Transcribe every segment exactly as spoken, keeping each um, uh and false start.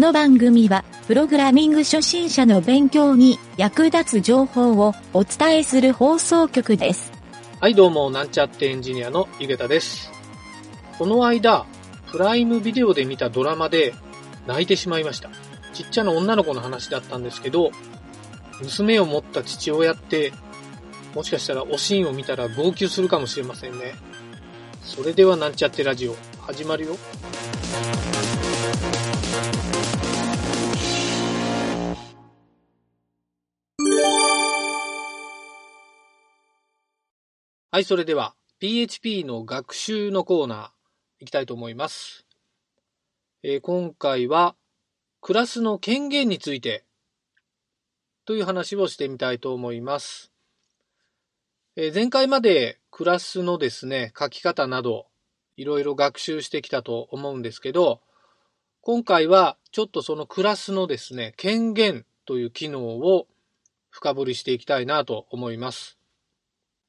の番組はプログラミング初心者の勉強に役立つ情報をお伝えする放送局です。はい、どうも、なんちゃってエンジニアのゆげたです。この間プライムビデオで見たドラマで泣いてしまいました。ちっちゃな女の子の話だったんですけど、娘を持った父親ってもしかしたらおシーンを見たら号泣するかもしれませんね。それではなんちゃってラジオ始まるよ。はい、それでは ピーエイチピー の学習のコーナーいきたいと思います、えー、今回はクラスの権限についてという話をしてみたいと思います、えー、前回までクラスのですね、書き方などいろいろ学習してきたと思うんですけど、今回はちょっとそのクラスのですね、権限という機能を深掘りしていきたいなと思います。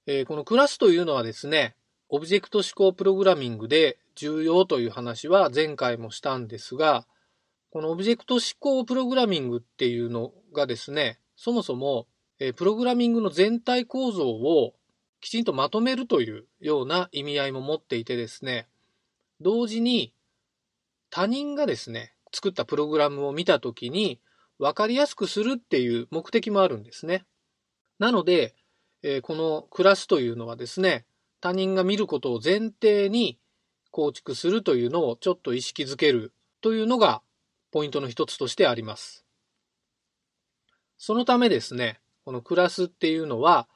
えー、このクラスというのはですね、オブジェクト指向プログラミングで重要という話は前回もしたんですが、このオブジェクト指向プログラミングっていうのがですね、そもそも、えー、プログラミングの全体構造をきちんとまとめるというような意味合いも持っていてですね、同時に他人がですね、作ったプログラムを見たときに分かりやすくするっていう目的もあるんですね。なので、えー、このクラスというのはですね、他人が見ることを前提に構築するというのをちょっと意識づけるというのがポイントの一つとしてあります。そのためですね、このクラスっていうのは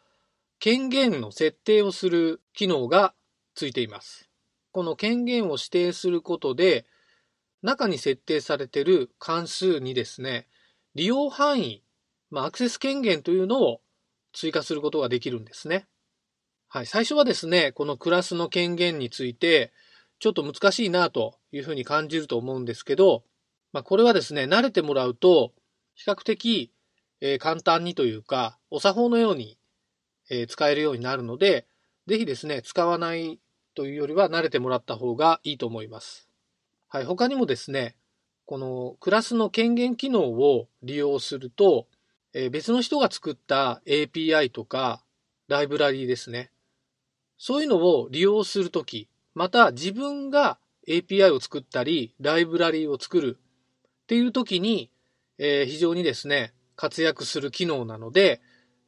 権限の設定をする機能がついています。この権限を指定することで、中に設定されている関数にですね、利用範囲、まあ、アクセス権限というのを追加することができるんですね。はい、最初はですね、このクラスの権限について、ちょっと難しいなというふうに感じると思うんですけど、まあ、これはですね、慣れてもらうと、比較的、えー、簡単にというか、お作法のように使えるようになるので、ぜひですね、使わないというよりは慣れてもらった方がいいと思います。はい、他にもですね、このクラスの権限機能を利用すると、えー、別の人が作った エーピーアイ とかライブラリーですね。そういうのを利用するとき、また自分が エーピーアイ を作ったり、ライブラリーを作るっていうときに、えー、非常にですね、活躍する機能なので、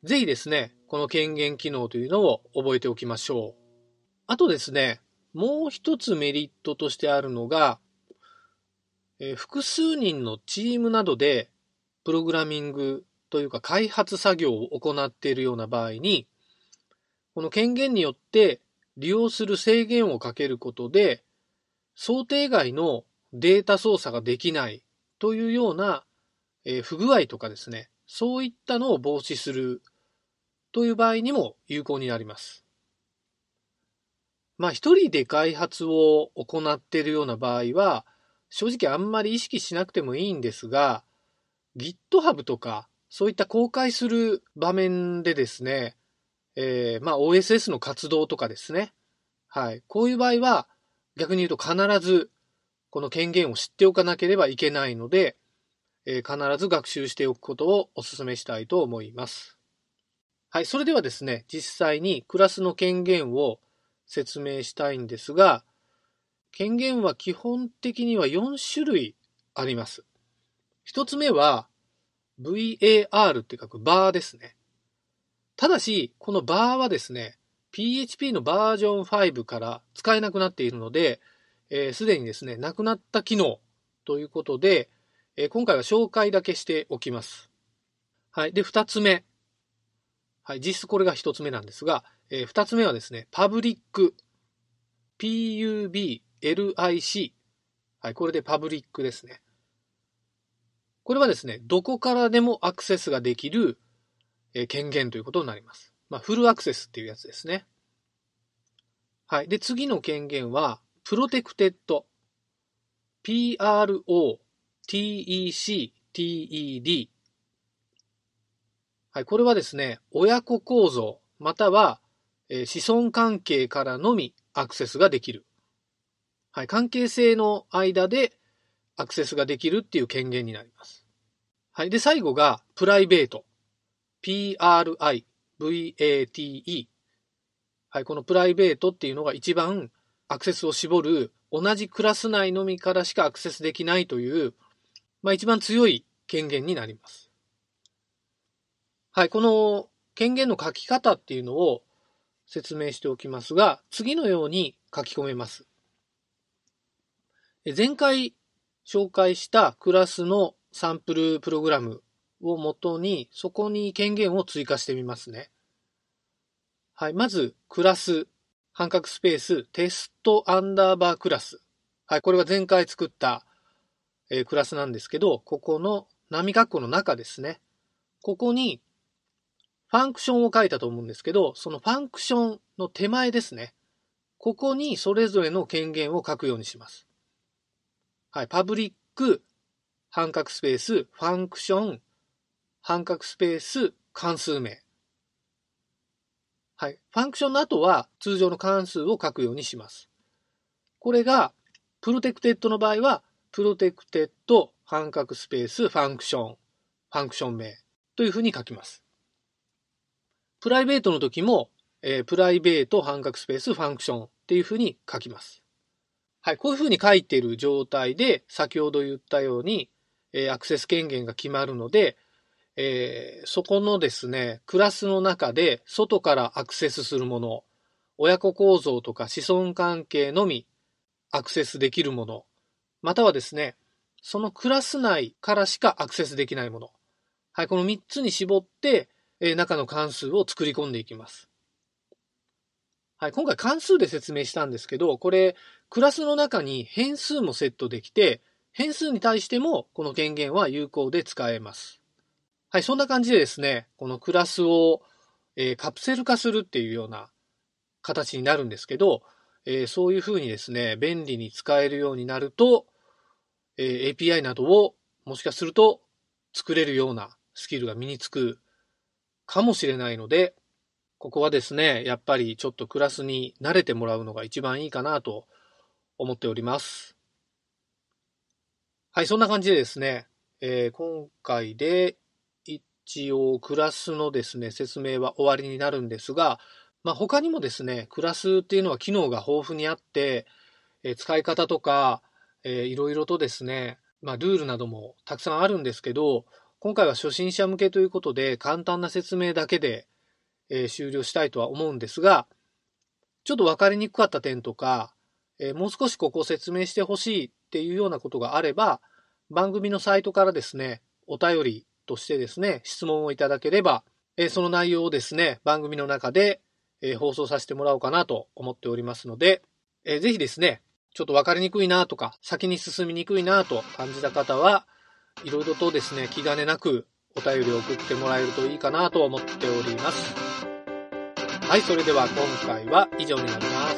ぜひですね、この権限機能というのを覚えておきましょう。あとですね、もう一つメリットとしてあるのが、えー、複数人のチームなどでプログラミングというか開発作業を行っているような場合に、この権限によって利用する制限をかけることで、想定外のデータ操作ができないというような、えー、不具合とかですね、そういったのを防止するという場合にも有効になります。まあ一人で開発を行っているような場合は、正直あんまり意識しなくてもいいんですが、GitHub とかそういった公開する場面でですね、えー、まあ オーエスエス の活動とかですね、はい、こういう場合は逆に言うと必ずこの権限を知っておかなければいけないので、えー、必ず学習しておくことをお勧めしたいと思います。はい、それではですね、実際にクラスの権限を説明したいんですが、権限は基本的にはよんしゅるいあります。ひとつめは ブイエーアール って書く VAR ですね。ただし、この VAR はですね、ピーエイチピー のバージョンごから使えなくなっているので、えー、すでにですね、なくなった機能ということで、えー、今回は紹介だけしておきます。はい、で、ふたつめ。はい、実質これが一つ目なんですが、えー、二つ目はですね、パブリック、ピーユービーエルアイシー、はい、これでパブリックですね。これはですね、どこからでもアクセスができる、えー、権限ということになります。まあ、フルアクセスっていうやつですね。はい、で次の権限は、PROTECTED、ピーアールオーティーイーシーティーイーディー、はい、これはですね、親子構造または、えー、子孫関係からのみアクセスができる。はい、関係性の間でアクセスができるっていう権限になります。はい。で、最後がプライベート。ピーアールアイブイエーティーイー。はい。このプライベートっていうのが一番アクセスを絞る、同じクラス内のみからしかアクセスできないという、まあ一番強い権限になります。はい。この権限の書き方っていうのを説明しておきますが、次のように書き込めます。前回紹介したクラスのサンプルプログラムを元に、そこに権限を追加してみますね。はい。まず、クラス、半角スペース、テストアンダーバークラス。はい。これは前回作った、えー、クラスなんですけど、ここの波括弧の中ですね。ここに、ファンクションを書いたと思うんですけど、そのファンクションの手前ですね。ここにそれぞれの権限を書くようにします。はい。パブリック、半角スペース、ファンクション、半角スペース、関数名。はい。ファンクションの後は通常の関数を書くようにします。これが、プロテクテッドの場合は、プロテクテッド、半角スペース、ファンクション、ファンクション名というふうに書きます。プライベートの時も、えー、プライベート、半角スペース、ファンクションっていうふうに書きます。はい。こういうふうに書いている状態で、先ほど言ったように、えー、アクセス権限が決まるので、えー、そこのですね、クラスの中で外からアクセスするもの、親子構造とか子孫関係のみアクセスできるもの、またはですね、そのクラス内からしかアクセスできないもの。はい。このみっつに絞って、えー、中の関数を作り込んでいきます。はい。今回関数で説明したんですけど、これ、クラスの中に変数もセットできて、変数に対してもこの権限は有効で使えます。はい。そんな感じでですね、このクラスを、えー、カプセル化するっていうような形になるんですけど、えー、そういうふうにですね、便利に使えるようになると、えー、エーピーアイ などをもしかすると作れるようなスキルが身につくかもしれないので、ここはですね、やっぱりちょっとクラスに慣れてもらうのが一番いいかなと思っております。はい、そんな感じでですね、えー、今回で一応クラスのですね、説明は終わりになるんですが、まあ、他にもですね、クラスっていうのは機能が豊富にあって、えー、使い方とか、えー、いろいろとですね、まあ、ルールなどもたくさんあるんですけど、今回は初心者向けということで簡単な説明だけで、えー、終了したいとは思うんですが、ちょっと分かりにくかった点とか、えー、もう少しここを説明してほしいっていうようなことがあれば、番組のサイトからですね、お便りとしてですね、質問をいただければ、えー、その内容をですね、番組の中で、えー、放送させてもらおうかなと思っておりますので、えー、ぜひですね、ちょっと分かりにくいなとか、先に進みにくいなと感じた方は、いろいろとですね、気兼ねなくお便りを送ってもらえるといいかなと思っております。はい、それでは今回は以上になります。